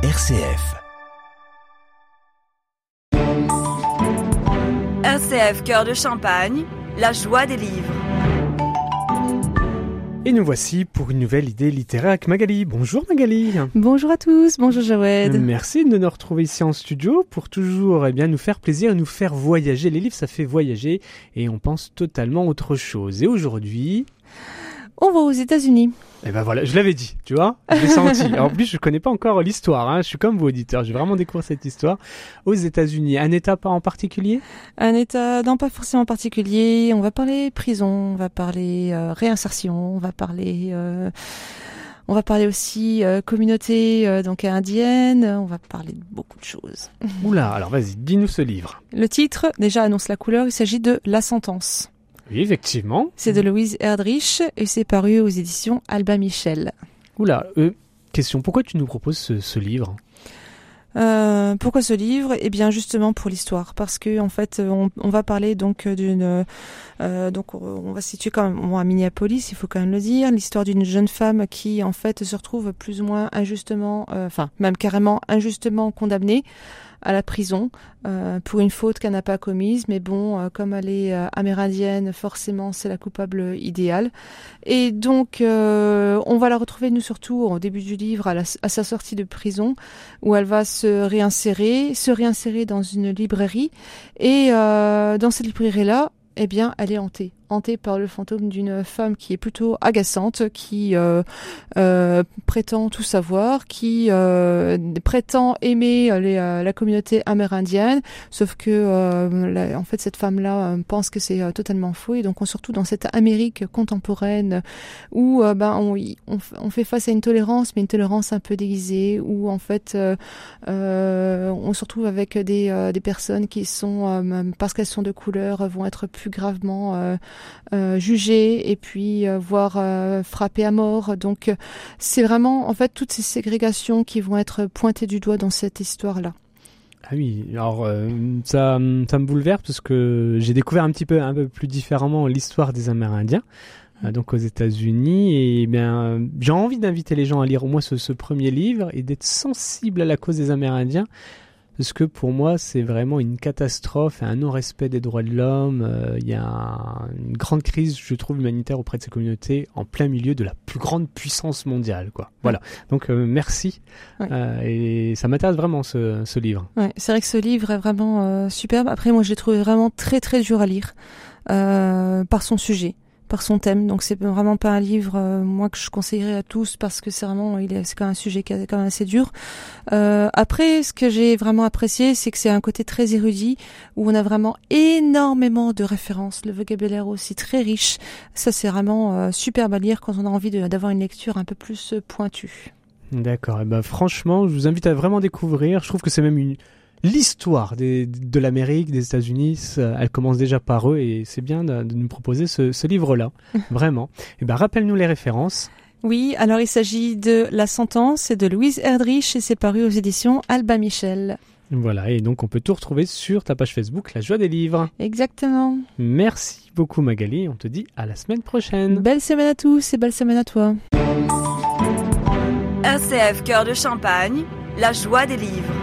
RCF. RCF Cœur de Champagne, La Joie des Livres. Et nous voici pour une nouvelle idée littéraire avec Magali. Bonjour Magali. Bonjour à tous, bonjour Joël. Merci de nous retrouver ici en studio pour toujours nous faire plaisir, nous faire voyager. Les livres, ça fait voyager et on pense totalement autre chose. Et aujourd'hui... on va aux États-Unis. Et ben voilà, je l'avais dit, tu vois, je l'ai senti. En plus, je connais pas encore l'histoire, Je suis comme vous, auditeurs, j'ai vraiment découvert cette histoire. Aux États-Unis, un état pas en particulier ? Un état, non, pas forcément en particulier. On va parler prison, on va parler réinsertion, on va parler aussi communauté donc indienne, on va parler de beaucoup de choses. Oula, alors vas-y, dis-nous ce livre. Le titre, déjà, annonce la couleur, il s'agit de « La Sentence ». Oui, effectivement. C'est de Louise Erdrich et c'est paru aux éditions Albin Michel. Oula, question, pourquoi tu nous proposes ce livre ? Pourquoi ce livre ? Eh bien, justement pour l'histoire, parce que en fait, on va parler donc d'une, donc on va se situer quand même à Minneapolis, il faut quand même le dire, l'histoire d'une jeune femme qui en fait se retrouve plus ou moins injustement, même carrément injustement condamnée à la prison pour une faute qu'elle n'a pas commise, mais bon, comme elle est amérindienne, forcément c'est la coupable idéale. Et donc on va la retrouver nous surtout au début du livre à sa sortie de prison, où elle va se réinsérer dans une librairie, et dans cette librairie-là, eh bien, elle est hantée par le fantôme d'une femme qui est plutôt agaçante, qui prétend tout savoir, qui prétend aimer la communauté amérindienne, sauf que en fait cette femme-là pense que c'est totalement faux, et donc on surtout dans cette Amérique contemporaine où on fait face à une tolérance, mais une tolérance un peu déguisée, où en fait on se retrouve avec des personnes qui sont, parce qu'elles sont de couleur, vont être plus gravement jugé et puis voire frappé à mort. Donc c'est vraiment en fait toutes ces ségrégations qui vont être pointées du doigt dans cette histoire-là. Ah oui, alors ça me bouleverse parce que j'ai découvert un peu plus différemment l'histoire des Amérindiens, donc aux États-Unis, et bien j'ai envie d'inviter les gens à lire au moins ce premier livre et d'être sensible à la cause des Amérindiens. Parce que pour moi, c'est vraiment une catastrophe, un non-respect des droits de l'homme. Il y a une grande crise, je trouve, humanitaire auprès de ces communautés, en plein milieu de la plus grande puissance mondiale, quoi. Voilà. Donc merci. Ouais. Et ça m'intéresse vraiment ce livre. Ouais, c'est vrai que ce livre est vraiment superbe. Après, moi, je l'ai trouvé vraiment très très dur à lire par son sujet, par son thème. Donc c'est vraiment pas un livre moi que je conseillerais à tous, parce que c'est vraiment c'est quand même un sujet qui est quand même assez dur. Après, ce que j'ai vraiment apprécié, c'est que c'est un côté très érudit où on a vraiment énormément de références, le vocabulaire aussi très riche. Ça, c'est vraiment superbe à lire quand on a envie d'avoir une lecture un peu plus pointue. D'accord. Et ben franchement, je vous invite à vraiment découvrir. Je trouve que c'est même l'histoire de l'Amérique, des États-Unis, elle commence déjà par eux, et c'est bien de nous proposer ce livre-là, vraiment. Et ben, rappelle-nous les références. Oui, alors il s'agit de La Sentence, c'est de Louise Erdrich et c'est paru aux éditions Albin Michel. Voilà, et donc on peut tout retrouver sur ta page Facebook, La Joie des Livres. Exactement. Merci beaucoup Magali, on te dit à la semaine prochaine. Belle semaine à tous et belle semaine à toi. RCF Cœur de Champagne, La Joie des Livres.